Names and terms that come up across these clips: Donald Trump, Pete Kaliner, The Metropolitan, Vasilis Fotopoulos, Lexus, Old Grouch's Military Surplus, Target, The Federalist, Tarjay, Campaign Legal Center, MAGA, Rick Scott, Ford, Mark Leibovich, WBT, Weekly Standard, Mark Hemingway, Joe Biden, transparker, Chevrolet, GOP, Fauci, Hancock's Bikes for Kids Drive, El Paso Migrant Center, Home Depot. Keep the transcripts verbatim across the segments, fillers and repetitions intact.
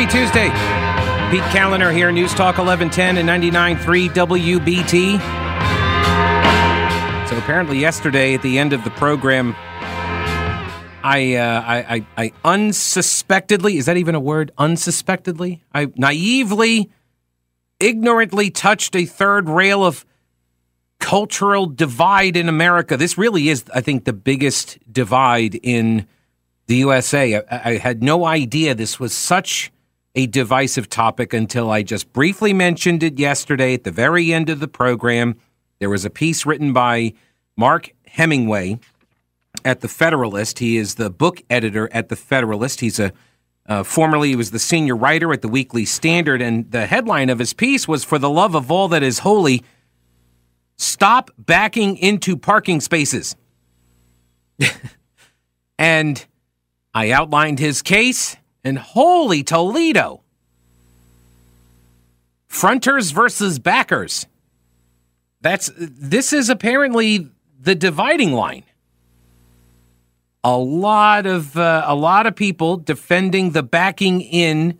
Happy Tuesday. Pete Kaliner here, News Talk eleven ten and ninety-nine point three W B T. So apparently yesterday at the end of the program, I, uh, I, I, I unsuspectedly, is that even a word? Unsuspectedly? I naively, ignorantly touched a third rail of cultural divide in America. This really is, I think, the biggest divide in the U S A. I, I had no idea this was such a divisive topic until I just briefly mentioned it yesterday at the very end of the program. There was a piece written by Mark Hemingway at The Federalist. He is the book editor at The Federalist. He's a uh, formerly he was the senior writer at the Weekly Standard, and the headline of his piece was, "For the love of all that is holy, stop backing into parking spaces." And I outlined his case. And holy Toledo, fronters versus backers. That's this is apparently the dividing line. A lot of uh, a lot of people defending the backing in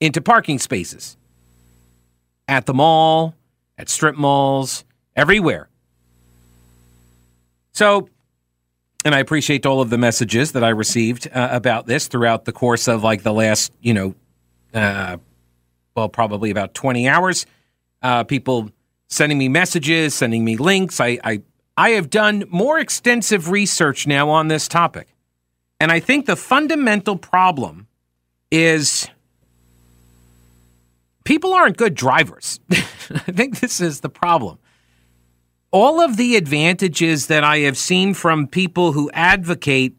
into parking spaces at the mall, at strip malls, everywhere. So. And I appreciate all of the messages that I received uh, about this throughout the course of like the last, you know, uh, well, probably about twenty hours. Uh, people sending me messages, sending me links. I, I I have done more extensive research now on this topic. And I think the fundamental problem is people aren't good drivers. I think this is the problem. All of the advantages that I have seen from people who advocate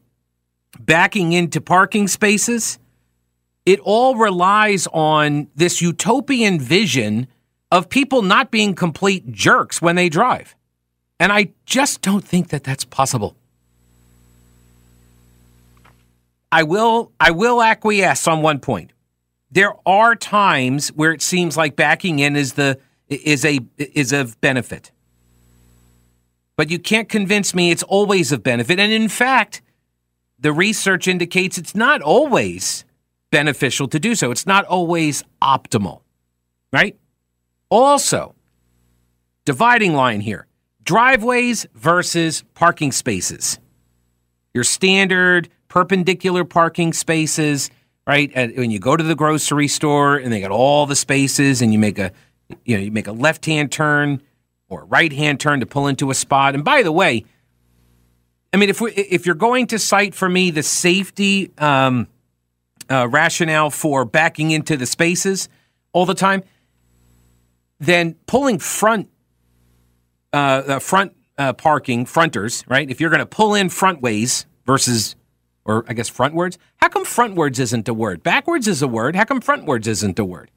backing into parking spaces, it all relies on this utopian vision of people not being complete jerks when they drive. And I just don't think that that's possible. I will, I will acquiesce on one point. There are times where it seems like backing in is the is a is of benefit. But you can't convince me it's always of benefit. And in fact, the research indicates it's not always beneficial to do so. It's not always optimal, right? Also, dividing line here, driveways versus parking spaces. Your standard perpendicular parking spaces, right? And when you go to the grocery store and they got all the spaces and you make a, you know, you make a left-hand turn or a right-hand turn to pull into a spot. And by the way, I mean, if we, if you're going to cite for me the safety um, uh, rationale for backing into the spaces all the time, then pulling front uh, uh, front uh, parking, fronters, right? If you're going to pull in frontways versus, or I guess frontwards, how come frontwards isn't a word? Backwards is a word. How come frontwards isn't a word?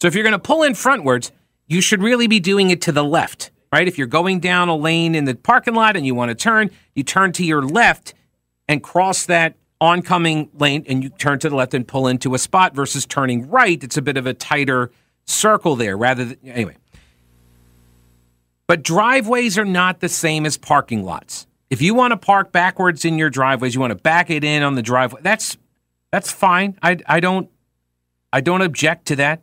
So if you're going to pull in frontwards, you should really be doing it to the left, right? If you're going down a lane in the parking lot and you want to turn, you turn to your left and cross that oncoming lane and you turn to the left and pull into a spot versus turning right. It's a bit of a tighter circle there rather than, anyway. But driveways are not the same as parking lots. If you want to park backwards in your driveways, you want to back it in on the driveway, that's that's fine. I, I don't I don't object to that.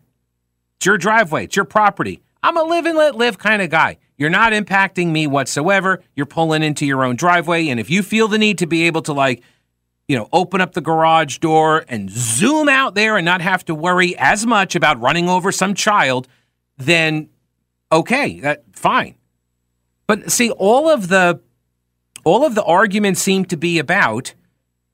It's your driveway. It's your property. I'm a live and let live kind of guy. You're not impacting me whatsoever. You're pulling into your own driveway. And if you feel the need to be able to, like, you know, open up the garage door and zoom out there and not have to worry as much about running over some child, then okay, that fine. But see, all of the, all of the arguments seem to be about,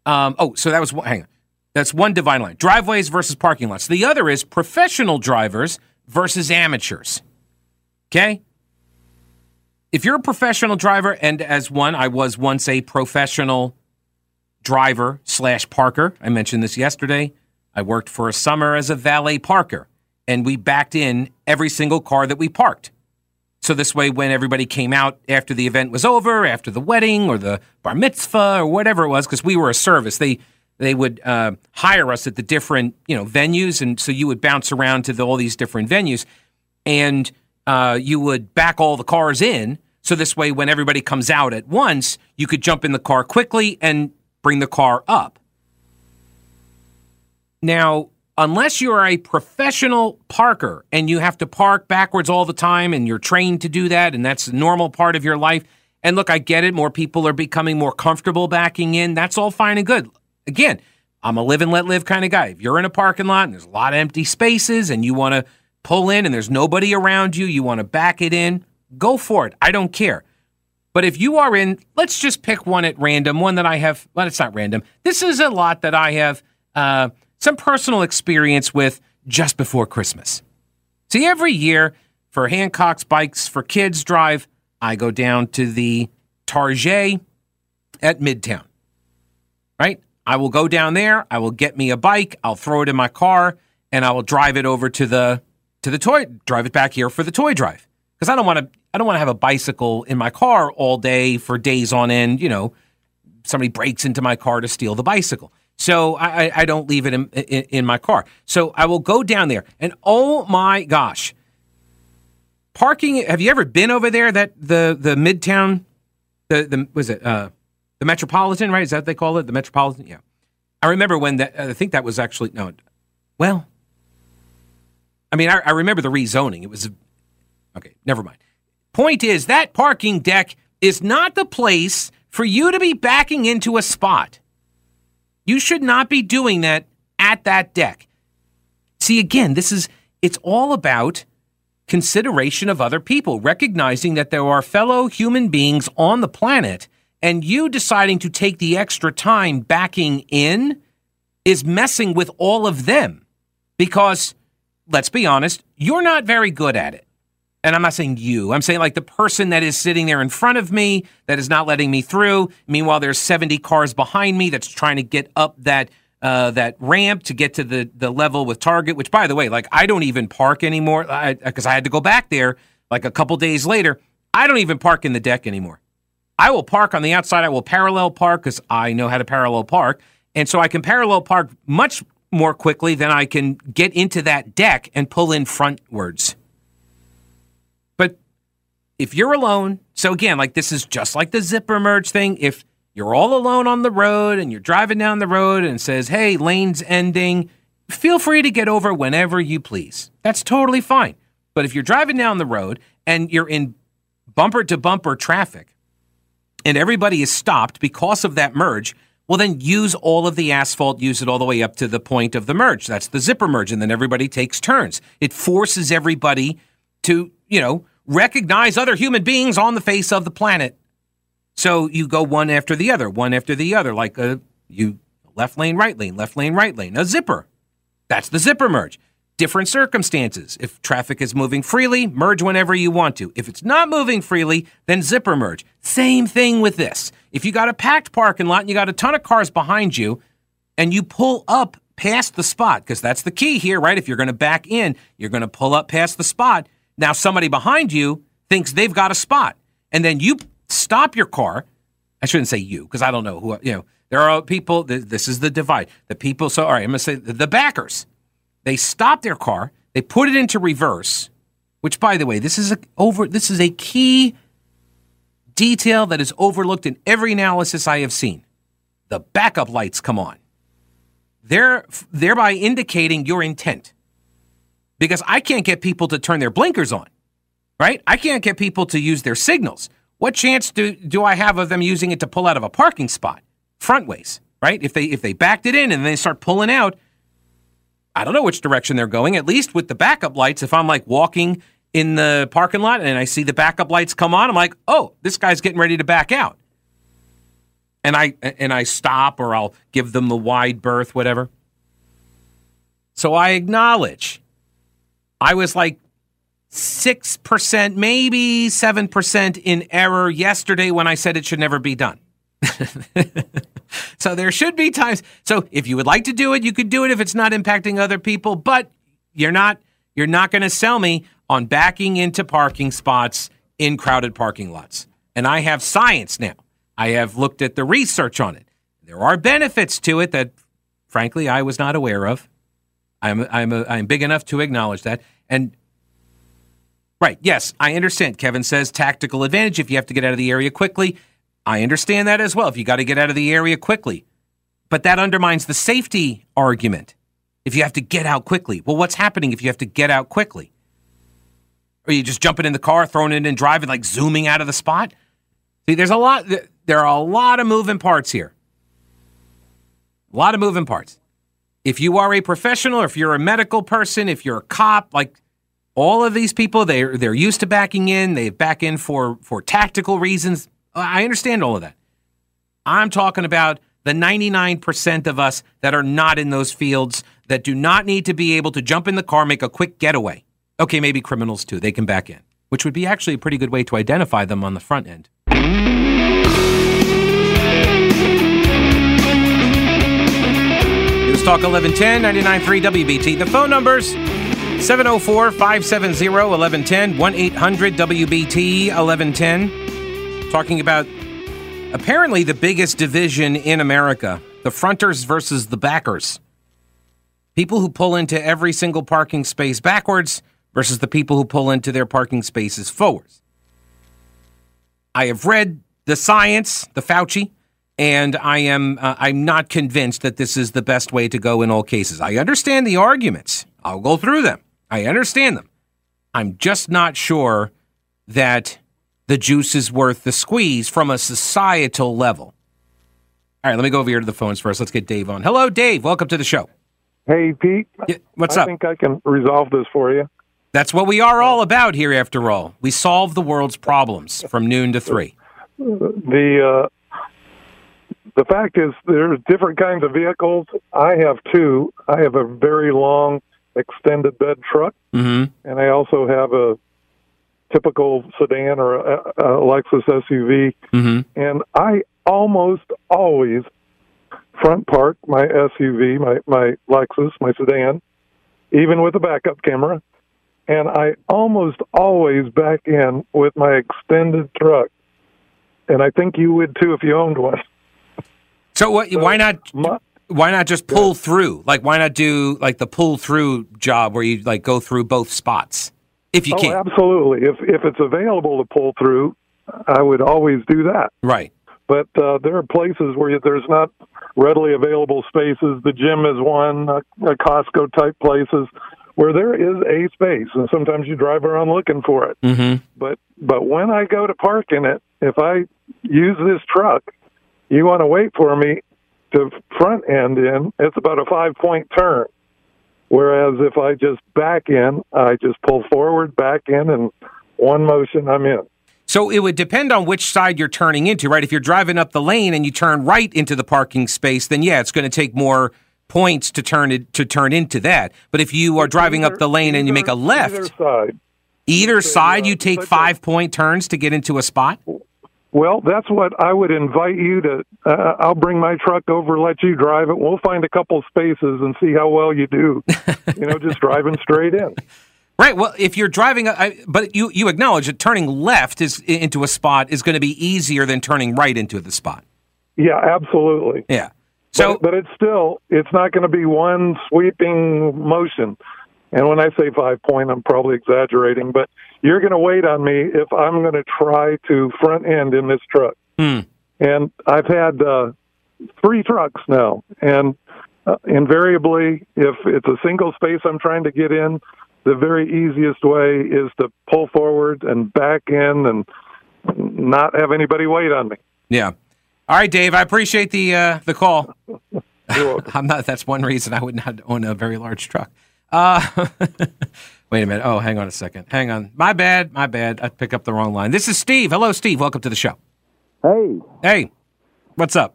um, oh, so that was, hang on. That's one divine line. Driveways versus parking lots. The other is professional drivers versus amateurs. Okay? If you're a professional driver, and as one, I was once a professional driver slash parker. I mentioned this yesterday. I worked for a summer as a valet parker, and we backed in every single car that we parked. So this way, when everybody came out after the event was over, after the wedding or the bar mitzvah or whatever it was, because we were a service, they... They would uh, hire us at the different, you know, venues, and so you would bounce around to the, all these different venues, and uh, you would back all the cars in, so this way when everybody comes out at once, you could jump in the car quickly and bring the car up. Now, unless you are a professional parker and you have to park backwards all the time and you're trained to do that and that's a normal part of your life, and look, I get it, more people are becoming more comfortable backing in. That's all fine and good. Again, I'm a live and let live kind of guy. If you're in a parking lot and there's a lot of empty spaces and you want to pull in and there's nobody around you, you want to back it in, go for it. I don't care. But if you are in, let's just pick one at random, one that I have, well, it's not random. This is a lot that I have uh, some personal experience with just before Christmas. See, every year for Hancock's Bikes for Kids Drive, I go down to the Tarjay at Midtown, right? I will go down there. I will get me a bike. I'll throw it in my car, and I will drive it over to the to the toy. Drive it back here for the toy drive because I don't want to. I don't want to have a bicycle in my car all day for days on end. You know, somebody breaks into my car to steal the bicycle, so I, I, I don't leave it in, in, in my car. So I will go down there, and oh my gosh, parking. Have you ever been over there? That the the Midtown, the the was it? Uh, The Metropolitan, right? Is that what they call it? The Metropolitan? Yeah. I remember when that, I think that was actually, no, well, I mean, I, I remember the rezoning. It was, okay, never mind. Point is, that parking deck is not the place for you to be backing into a spot. You should not be doing that at that deck. See, again, this is, it's all about consideration of other people, recognizing that there are fellow human beings on the planet. And you deciding to take the extra time backing in is messing with all of them because, let's be honest, you're not very good at it. And I'm not saying you. I'm saying like the person that is sitting there in front of me that is not letting me through. Meanwhile, there's seventy cars behind me that's trying to get up that uh, that ramp to get to the, the level with Target, which, by the way, like I don't even park anymore because I, I had to go back there like a couple days later. I don't even park in the deck anymore. I will park on the outside. I will parallel park because I know how to parallel park. And so I can parallel park much more quickly than I can get into that deck and pull in frontwards. But if you're alone, so again, like this is just like the zipper merge thing. If you're all alone on the road and you're driving down the road and it says, hey, lane's ending, feel free to get over whenever you please. That's totally fine. But if you're driving down the road and you're in bumper to bumper traffic, and everybody is stopped because of that merge, well, then use all of the asphalt, use it all the way up to the point of the merge. That's the zipper merge, and then everybody takes turns. It forces everybody to, you know, recognize other human beings on the face of the planet. So you go one after the other, one after the other, like a, you left lane, right lane, left lane, right lane, a zipper. That's the zipper merge. Different circumstances. If traffic is moving freely, merge whenever you want to. If it's not moving freely, then zipper merge. Same thing with this. If you got a packed parking lot and you got a ton of cars behind you and you pull up past the spot, because that's the key here, right? If you're going to back in, you're going to pull up past the spot. Now somebody behind you thinks they've got a spot and then you stop your car. I shouldn't say you because I don't know who, you know, there are people, this is the divide. The people, so all right, I'm going to say the backers. They stop their car. They put it into reverse, which, by the way, this is a over. This is a key detail that is overlooked in every analysis I have seen. The backup lights come on, they're thereby indicating your intent. Because I can't get people to turn their blinkers on, right? I can't get people to use their signals. What chance do, do I have of them using it to pull out of a parking spot, frontways, right? If they if they backed it in and they start pulling out. I don't know which direction they're going, at least with the backup lights. If I'm like walking in the parking lot and I see the backup lights come on, I'm like, oh, this guy's getting ready to back out. And I and I stop or I'll give them the wide berth, whatever. So I acknowledge I was like six percent, maybe seven percent in error yesterday when I said it should never be done. So there should be times. So if you would like to do it, you could do it if it's not impacting other people, but you're not you're not going to sell me on backing into parking spots in crowded parking lots. And I have science now. I have looked at the research on it. There are benefits to it that, frankly, I was not aware of. I'm I'm a, I'm big enough to acknowledge that. And right, yes, I understand. Kevin says tactical advantage if you have to get out of the area quickly. I understand that as well, if you got to get out of the area quickly. But that undermines the safety argument. if you have to get out quickly? Well, what's happening if you have to get out quickly? Are you just jumping in the car, throwing it in, driving, like zooming out of the spot? See, there's a lot. There are a lot of moving parts here. A lot of moving parts. If you are a professional, or if you're a medical person, if you're a cop, like all of these people, they're, they're used to backing in. They back in for, for tactical reasons. I understand all of that. I'm talking about the ninety-nine percent of us that are not in those fields, that do not need to be able to jump in the car, make a quick getaway. Okay, maybe criminals too. They can back in, which would be actually a pretty good way to identify them on the front end. News Talk eleven ten, ninety-nine point three W B T. The phone numbers, seven oh four, five seven oh, eleven ten, one eight hundred W B T eleven ten. Talking about apparently the biggest division in America, the fronters versus the backers. People who pull into every single parking space backwards versus the people who pull into their parking spaces forwards. I have read the science, the Fauci, and I am uh, I'm not convinced that this is the best way to go in all cases. I understand the arguments. I'll go through them. I understand them. I'm just not sure that the juice is worth the squeeze from a societal level. All right, let me go over here to the phones first. Let's get Dave on. Hello, Dave. Welcome to the show. Hey, Pete. Yeah, what's up? I think I can resolve this for you. That's what we are all about here, after all. We solve the world's problems from noon to three. The... Uh... The fact is, there's different kinds of vehicles. I have two. I have a very long extended bed truck, mm-hmm. and I also have a typical sedan or a, a Lexus S U V. Mm-hmm. And I almost always front park my S U V, my, my Lexus, my sedan, even with a backup camera. And I almost always back in with my extended truck. And I think you would, too, if you owned one. So what, why not why not just pull through? Like, why not do, like, the pull-through job where you, like, go through both spots if you oh, can? Oh, absolutely. If if it's available to pull through, I would always do that. Right. But uh, there are places where there's not readily available spaces. The gym is one, uh, Costco-type places, where there is a space, and sometimes you drive around looking for it. Mm-hmm. But But when I go to park in it, if I use this truck, you want to wait for me to front end in, it's about a five-point turn. Whereas if I just back in, I just pull forward, back in, and one motion, I'm in. So it would depend on which side you're turning into, right? If you're driving up the lane and you turn right into the parking space, then, yeah, it's going to take more points to turn it, to turn into that. But if you are driving either, up the lane either, and you make a left, either side, either side you take five-point turns to get into a spot? Well, that's what I would invite you to. Uh, I'll bring my truck over, let you drive it. We'll find a couple spaces and see how well you do. You know, just driving straight in. Right. Well, if you're driving, I, but you, you acknowledge that turning left is into a spot is going to be easier than turning right into the spot. Yeah, absolutely. Yeah. So, but, but it's still, it's not going to be one sweeping motion. And when I say five point, I'm probably exaggerating, but you're going to wait on me if I'm going to try to front end in this truck. Mm. And I've had uh, three trucks now, and uh, invariably, if it's a single space I'm trying to get in, the very easiest way is to pull forward and back in and not have anybody wait on me. Yeah. All right, Dave, I appreciate the uh, the call. You're welcome. I'm not. That's one reason I would not own a very large truck. Uh, wait a minute. Oh, hang on a second. Hang on. My bad. My bad. I picked up the wrong line. This is Steve. Hello, Steve. Welcome to the show. Hey. Hey. What's up?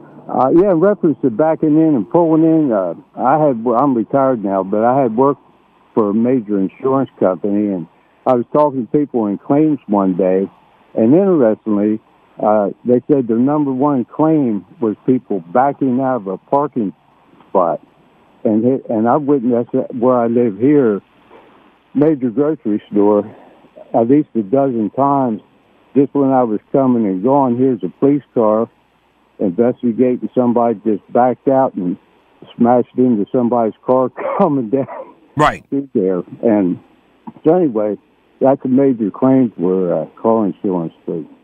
Uh, yeah, in reference to backing in and pulling in, uh, I had, I'm retired now, but I had worked for a major insurance company, and I was talking to people in claims one day, and interestingly, uh, they said their number one claim was people backing out of a parking spot. And it, and I've witnessed where I live here, major grocery store, at least a dozen times, just when I was coming and going, here's a police car investigating somebody just backed out and smashed into somebody's car coming down. Right. There. And so anyway, that's a major claim for uh, car insurance.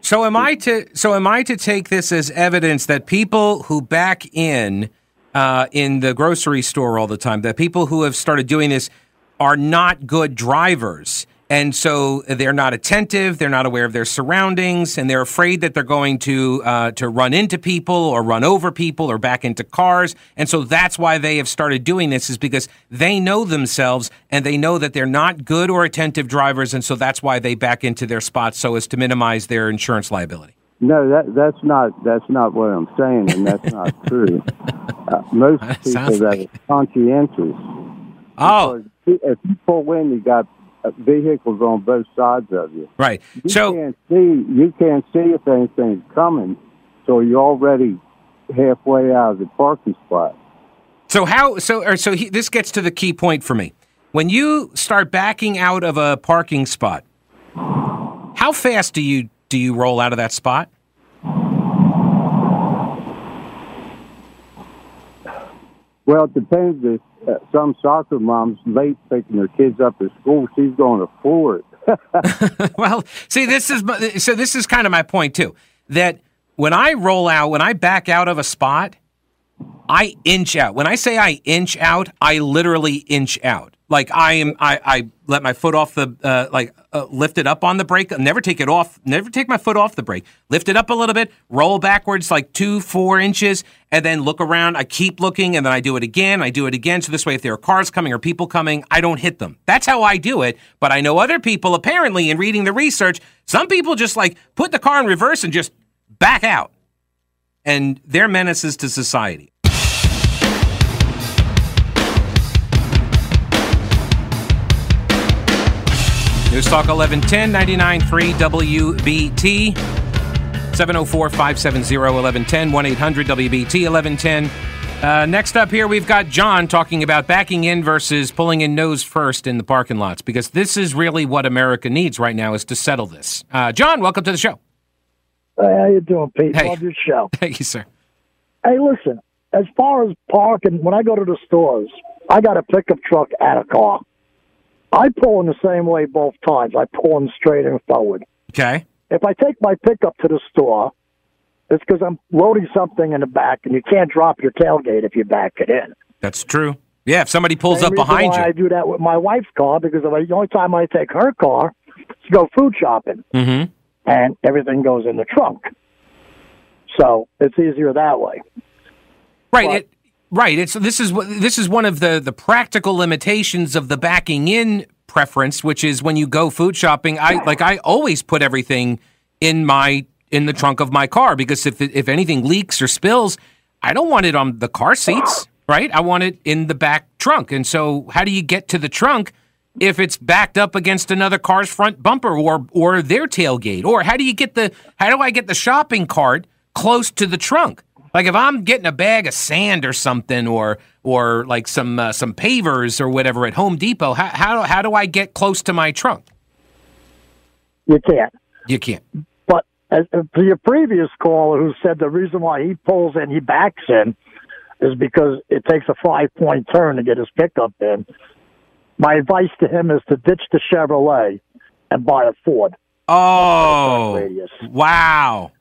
So am I to, so am I to take this as evidence that people who back in uh, in the grocery store all the time. The people who have started doing this are not good drivers. And so they're not attentive, they're not aware of their surroundings, and they're afraid that they're going to uh, to run into people or run over people or back into cars. And so that's why they have started doing this, is because they know themselves and they know that they're not good or attentive drivers, and so that's why they back into their spots so as to minimize their insurance liability. No, that that's not that's not what I'm saying, and that's not true. Uh, most that people that like... are conscientious. Oh. If you pull in, you got vehicles on both sides of you. Right. You so can't see, you can't see if anything's coming, so you're already halfway out of the parking spot. So how? So or so he, this gets to the key point for me. When you start backing out of a parking spot, how fast do you do you roll out of that spot? Well, it depends if uh, some soccer mom's late picking their kids up at school. She's going to Ford. Well, see, this is my, so this is kind of my point, too, that when I roll out, when I back out of a spot, I inch out. When I say I inch out, I literally inch out. Like I am, I, I let my foot off the, uh, like uh, lift it up on the brake. I'll never take it off. Never take my foot off the brake. Lift it up a little bit, roll backwards like two, four inches, and then look around. I keep looking, and then I do it again. I do it again. So this way, if there are cars coming or people coming, I don't hit them. That's how I do it. But I know other people, apparently, in reading the research, some people just like put the car in reverse and just back out. And they're menaces to society. News Talk eleven ten, ninety-nine point three W B T, seven oh four, five seven oh, eleven ten, one eight hundred W B T eleven ten. Uh, next up here, we've got John talking about backing in versus pulling in nose first in the parking lots, because this is really what America needs right now, is to settle this. Uh, John, welcome to the show. Hey, how you doing, Pete? Hey. Love your show. Thank you, sir. Hey, listen, as far as parking, when I go to the stores, I got a pickup truck and a car. I pull in the same way both times. I pull in straight and forward. Okay. If I take my pickup to the store, it's because I'm loading something in the back, and you can't drop your tailgate if you back it in. That's true. Yeah, if somebody pulls same up behind why you. I do that with my wife's car, because the only time I take her car is to go food shopping, mm-hmm. and everything goes in the trunk. So it's easier that way. Right. But, it- Right. It's this is this is one of the, the practical limitations of the backing in preference, which is when you go food shopping. I like I always put everything in my in the trunk of my car, because if if anything leaks or spills, I don't want it on the car seats. Right. I want it in the back trunk. And so how do you get to the trunk if it's backed up against another car's front bumper or or their tailgate? Or how do you get the how do I get the shopping cart close to the trunk? Like if I'm getting a bag of sand or something, or or like some uh, some pavers or whatever at Home Depot, how, how how do I get close to my trunk? You can't. You can't. But as, as to your previous caller who said the reason why he pulls in, he backs in, is because it takes a five-point turn to get his pickup in. My advice to him is to ditch the Chevrolet and buy a Ford. Oh, wow.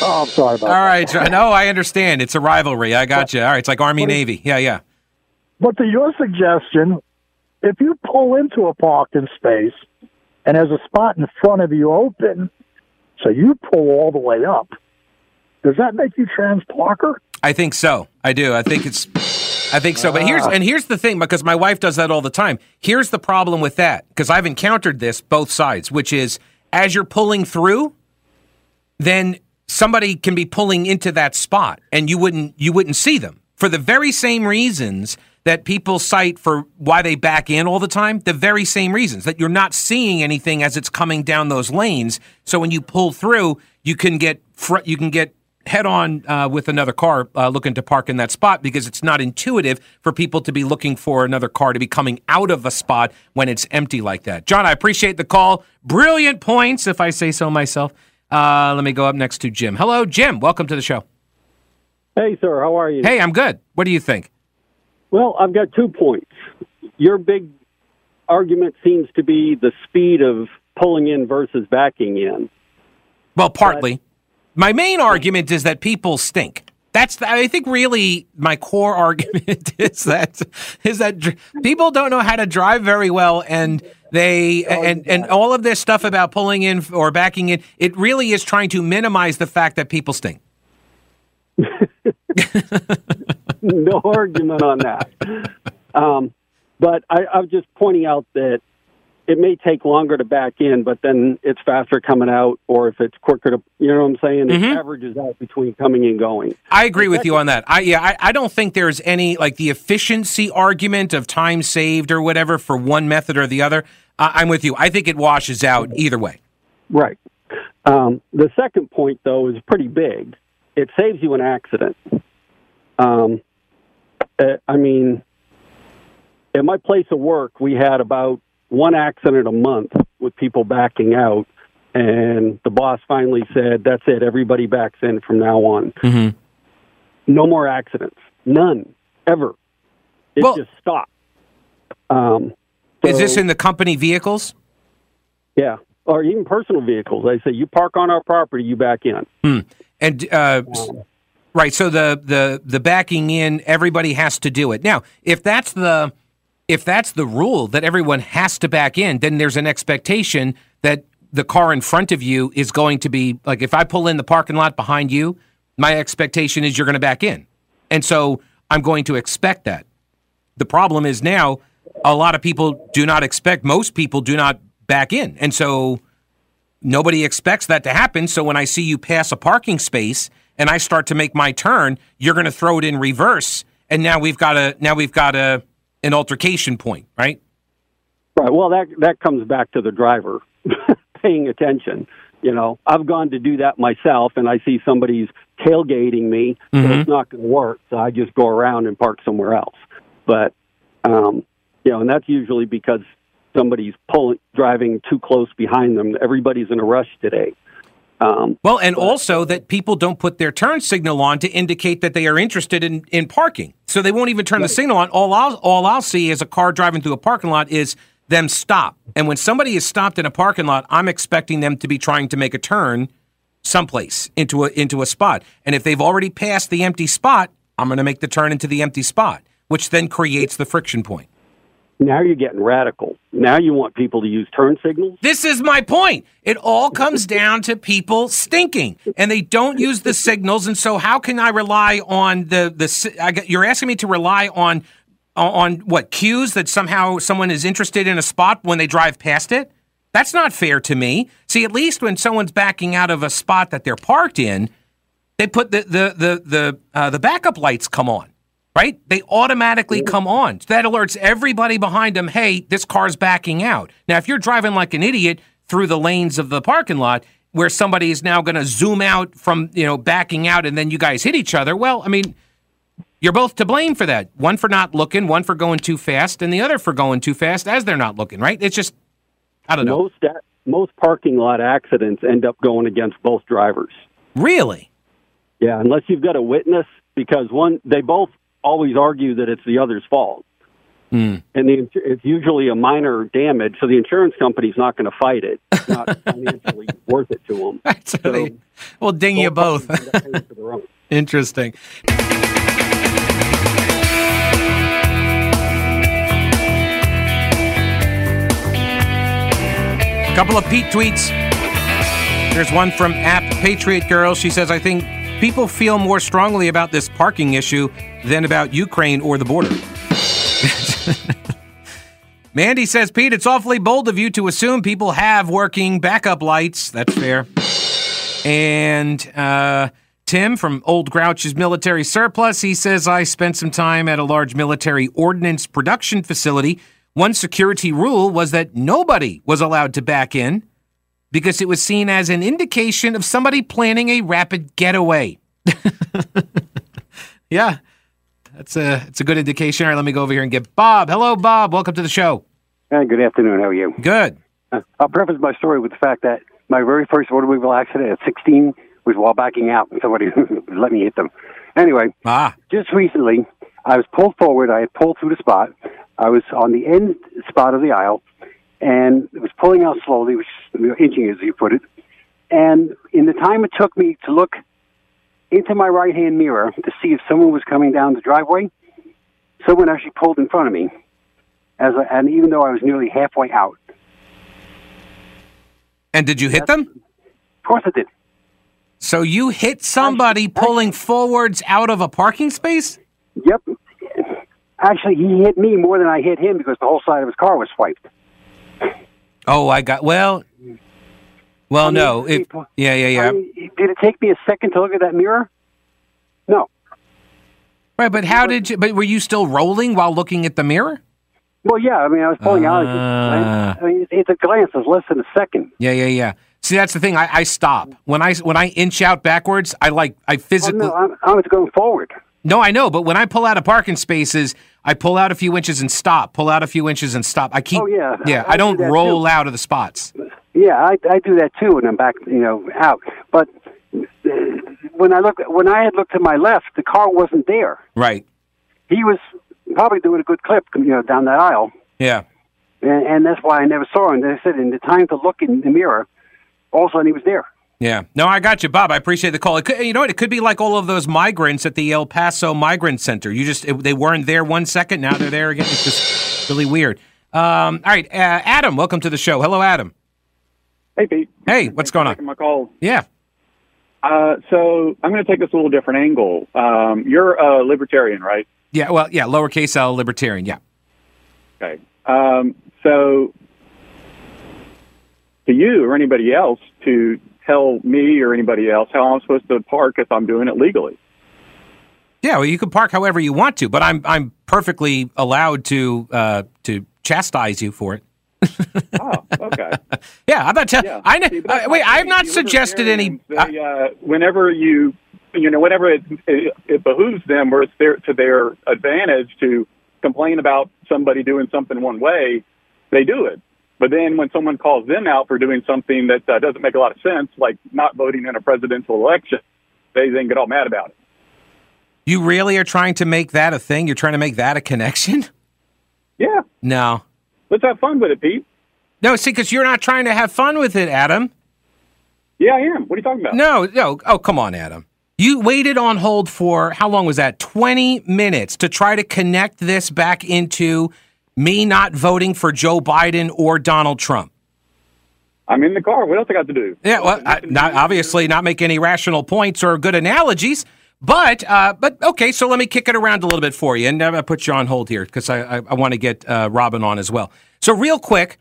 Oh, I'm sorry about that. All right. That. No, I understand. It's a rivalry. I got you. All right. It's like Army-Navy. Yeah, yeah. But to your suggestion, if you pull into a parking space and there's a spot in front of you open, so you pull all the way up, does that make you transparker? I think so. I do. I think it's... I think so. But here's and here's the thing, because my wife does that all the time. Here's the problem with that, because I've encountered this both sides, which is as you're pulling through, then... somebody can be pulling into that spot, and you wouldn't you wouldn't see them for the very same reasons that people cite for why they back in all the time. The very same reasons that you're not seeing anything as it's coming down those lanes. So when you pull through, you can get fr- you can get head on uh, with another car uh, looking to park in that spot, because it's not intuitive for people to be looking for another car to be coming out of a spot when it's empty like that. John, I appreciate the call. Brilliant points, if I say so myself. Uh, let me go up next to Jim. Hello, Jim. Welcome to the show. Hey, sir. How are you? Hey, I'm good. What do you think? Well, I've got two points. Your big argument seems to be the speed of pulling in versus backing in. Well, partly. But my main argument is that people stink. That's the, I think really my core argument is that is that dr- people don't know how to drive very well, and they and, and all of this stuff about pulling in or backing in, it really is trying to minimize the fact that people stink. No argument on that. Um, but I, I'm just pointing out that it may take longer to back in, but then it's faster coming out, or if it's quicker to, you know what I'm saying? It mm-hmm. averages out between coming and going. I agree with you on that. I yeah, I, I don't think there's any, like, the efficiency argument of time saved or whatever for one method or the other. I, I'm with you. I think it washes out either way. Right. Um, the second point, though, is pretty big. It saves you an accident. Um, uh, I mean, at my place of work, we had about one accident a month with people backing out, and the boss finally said, that's it, everybody backs in from now on. Mm-hmm. No more accidents. None. Ever. It well, just stopped. Um, so, is this in the company vehicles? Yeah. Or even personal vehicles. They say, you park on our property, you back in. Mm. And, uh, um, right, so the, the, the backing in, everybody has to do it. Now, if that's the... If that's the rule, that everyone has to back in, then there's an expectation that the car in front of you is going to be, like, if I pull in the parking lot behind you, my expectation is you're going to back in. And so I'm going to expect that. The problem is now a lot of people do not expect, most people do not back in. And so nobody expects that to happen. So when I see you pass a parking space and I start to make my turn, you're going to throw it in reverse. And now we've got a, now we've got a, an altercation point, right? Right. Well, that that comes back to the driver paying attention. You know, I've gone to do that myself, and I see somebody's tailgating me, mm-hmm. so it's not going to work, so I just go around and park somewhere else. But, um, you know, and that's usually because somebody's pulling, driving too close behind them. Everybody's in a rush today. Um, well, and but, also that people don't put their turn signal on to indicate that they are interested in, in parking. So they won't even turn the signal on. All I'll, all I'll see is a car driving through a parking lot is them stop. And when somebody is stopped in a parking lot, I'm expecting them to be trying to make a turn someplace into a into a spot. And if they've already passed the empty spot, I'm going to make the turn into the empty spot, which then creates the friction point. Now you're getting radical. Now you want people to use turn signals? This is my point. It all comes down to people stinking, and they don't use the signals. And so how can I rely on the... the? I got, you're asking me to rely on, on what, cues that somehow someone is interested in a spot when they drive past it? That's not fair to me. See, at least when someone's backing out of a spot that they're parked in, they put the, the, the, the, uh, the backup lights come on. Right? They automatically come on. That alerts everybody behind them, hey, this car's backing out. Now, if you're driving like an idiot through the lanes of the parking lot where somebody is now going to zoom out from, you know, backing out and then you guys hit each other, well, I mean, you're both to blame for that. One for not looking, one for going too fast, and the other for going too fast as they're not looking, right? It's just, I don't know. Most, most parking lot accidents end up going against both drivers. Really? Yeah, unless you've got a witness, because one, they both always argue that it's the other's fault. Mm. And the, it's usually a minor damage, so the insurance company's not going to fight it. It's not financially worth it to them. That's so they, well, ding both you both. Interesting. A couple of Pete tweets. There's one from App Patriot Girl. She says, I think people feel more strongly about this parking issue than about Ukraine or the border. Mandy says, Pete, it's awfully bold of you to assume people have working backup lights. That's fair. And uh, Tim from Old Grouch's Military Surplus, he says, I spent some time at a large military ordnance production facility. One security rule was that nobody was allowed to back in, because it was seen as an indication of somebody planning a rapid getaway. Yeah, that's a, it's a good indication. All right, let me go over here and get Bob. Hello, Bob. Welcome to the show. Hey, good afternoon. How are you? Good. Uh, I'll preface my story with the fact that my very first automobile accident at sixteen was while backing out, and somebody let me hit them. Anyway, ah. just recently, I was pulled forward. I had pulled through the spot. I was on the end spot of the aisle, and it was pulling out slowly, which, you know, inching as you put it. And in the time it took me to look into my right-hand mirror to see if someone was coming down the driveway. Someone actually pulled in front of me, as a, and even though I was nearly halfway out. And did you hit That's, them? Of course I did. So you hit somebody actually, pulling actually, forwards out of a parking space? Yep. Actually, he hit me more than I hit him because the whole side of his car was swiped. Oh, I got... Well, well, I mean, no. It, yeah, yeah, yeah. I mean, did it take me a second to look at that mirror? No. Right, but how did you... But were you still rolling while looking at the mirror? Well, yeah. I mean, I was pulling uh, out. I mean, it's a glance. It's less than a second. Yeah, yeah, yeah. See, that's the thing. I, I stop. When I when I inch out backwards, I like... I physically... Oh, no, I'm, I was going forward. No, I know, but when I pull out of parking spaces, I pull out a few inches and stop, pull out a few inches and stop. I keep, oh, yeah, yeah I, I don't do roll too. out of the spots. Yeah, I, I do that too when I'm back, you know, out. But when I look, when I had looked to my left, the car wasn't there. Right. He was probably doing a good clip, you know, down that aisle. Yeah. And, and that's why I never saw him. They said in the time to look in the mirror, all of a sudden he was there. Yeah. No, I got you, Bob. I appreciate the call. It could, you know what? It could be like all of those migrants at the El Paso Migrant Center. You just it, they weren't there one second. Now they're there again. It's just really weird. Um, all right. Uh, Adam, welcome to the show. Hello, Adam. Hey, Pete. Hey, what's Thanks going for on? Taking my call. Yeah. Uh, so I'm going to take this a little different angle. Um, you're a libertarian, right? Yeah. Well, yeah. Lowercase L libertarian. Yeah. Okay. Um, so to you or anybody else to tell me or anybody else how I'm supposed to park if I'm doing it legally. Yeah, well, you can park however you want to, but I'm I'm perfectly allowed to uh, to chastise you for it. Oh, okay. Yeah, I'm not. Te- yeah. I know. Uh, wait, I have not suggested any. They, uh, whenever you, you know, whenever it, it, it behooves them or it's their, to their advantage to complain about somebody doing something one way, they do it. But then when someone calls them out for doing something that uh, doesn't make a lot of sense, like not voting in a presidential election, they then get all mad about it. You really are trying to make that a thing? You're trying to make that a connection? Yeah. No. Let's have fun with it, Pete. No, see, because you're not trying to have fun with it, Adam. Yeah, I am. What are you talking about? No, no. Oh, come on, Adam. You waited on hold for, how long was that? twenty minutes to try to connect this back into... me not voting for Joe Biden or Donald Trump. I'm in the car. What else I got to do? Yeah, well, I, not, obviously not make any rational points or good analogies, but uh, but okay, so let me kick it around a little bit for you, and I put you on hold here because I, I, I want to get uh, Robin on as well. So real quick,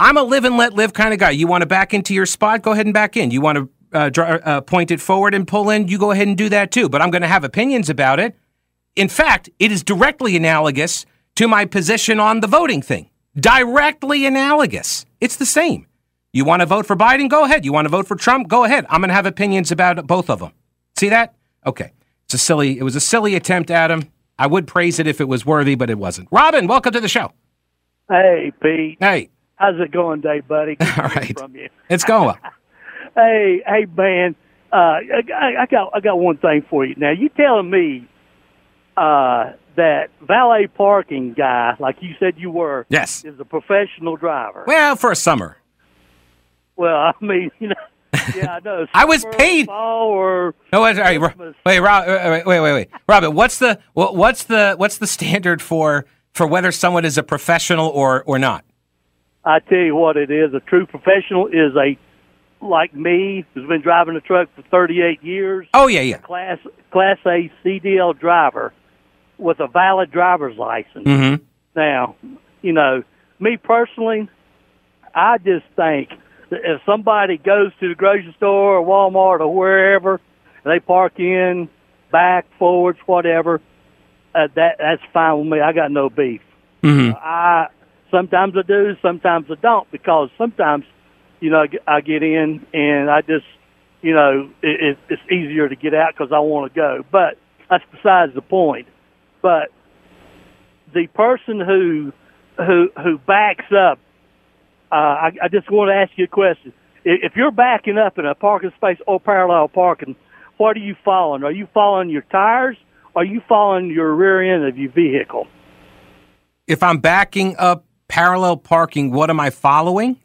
I'm a live and let live kind of guy. You want to back into your spot? Go ahead and back in. You want to uh, dr- uh, point it forward and pull in? You go ahead and do that too, but I'm going to have opinions about it. In fact, it is directly analogous to my position on the voting thing. Directly analogous. It's the same. You want to vote for Biden? Go ahead. You want to vote for Trump? Go ahead. I'm going to have opinions about both of them. See that? Okay. It's a silly, it was a silly attempt, Adam. I would praise it if it was worthy, but it wasn't. Robin, welcome to the show. Hey, Pete. Hey. How's it going today, buddy? All right. From you. It's going well. Hey, hey, man. Uh, I, I got, I got one thing for you. Now, you telling me, uh, that valet parking guy, like you said you were, yes, is a professional driver. Well, for a summer. Well, I mean, you know, yeah, I know. I was paid. Fall or no, wait, wait, wait, wait, wait, wait, Robin, what's the what's the what's the standard for for whether someone is a professional or or not? I tell you what, it is a true professional is a like me who's been driving a truck for thirty-eight years. Oh yeah, yeah. Class Class A C D L driver with a valid driver's license. Mm-hmm. Now, you know, me personally, I just think that if somebody goes to the grocery store or Walmart or wherever, they park in, back, forwards, whatever, uh, that that's fine with me. I got no beef. Mm-hmm. Uh, I sometimes I do, sometimes I don't, because sometimes, you know, I get in and I just, you know, it, it's easier to get out because I want to go. But that's besides the point. But the person who who who backs up, uh, I, I just want to ask you a question. If you're backing up in a parking space or parallel parking, what are you following? Are you following your tires? Or are you following your rear end of your vehicle? If I'm backing up parallel parking, what am I following?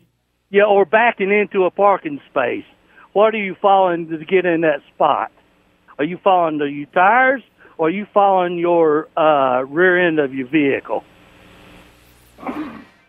Yeah, or backing into a parking space. What are you following to get in that spot? Are you following the, your tires, or are you following your uh, rear end of your vehicle?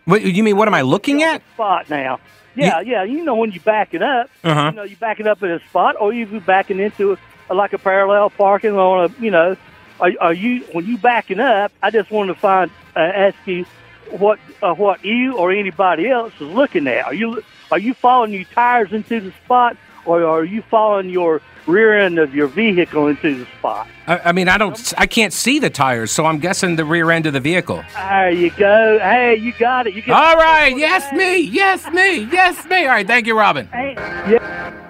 What, you mean, what am I looking at? Spot now. Yeah, you, yeah. You know when you back it up, uh-huh. you know you back it up at a spot, or you're backing into a, like a parallel parking lot. You know, are, are you when you backing up? I just wanted to find uh, ask you what uh, what you or anybody else is looking at. Are you are you following your tires into the spot, or are you following your rear end of your vehicle into the spot? I, I mean, I don't, I can't see the tires, so I'm guessing the rear end of the vehicle. There you go. Hey, you got it. You got All right. It. Yes, me. Yes, me. Yes, me. All right. Thank you, Robin. Hey. Yeah.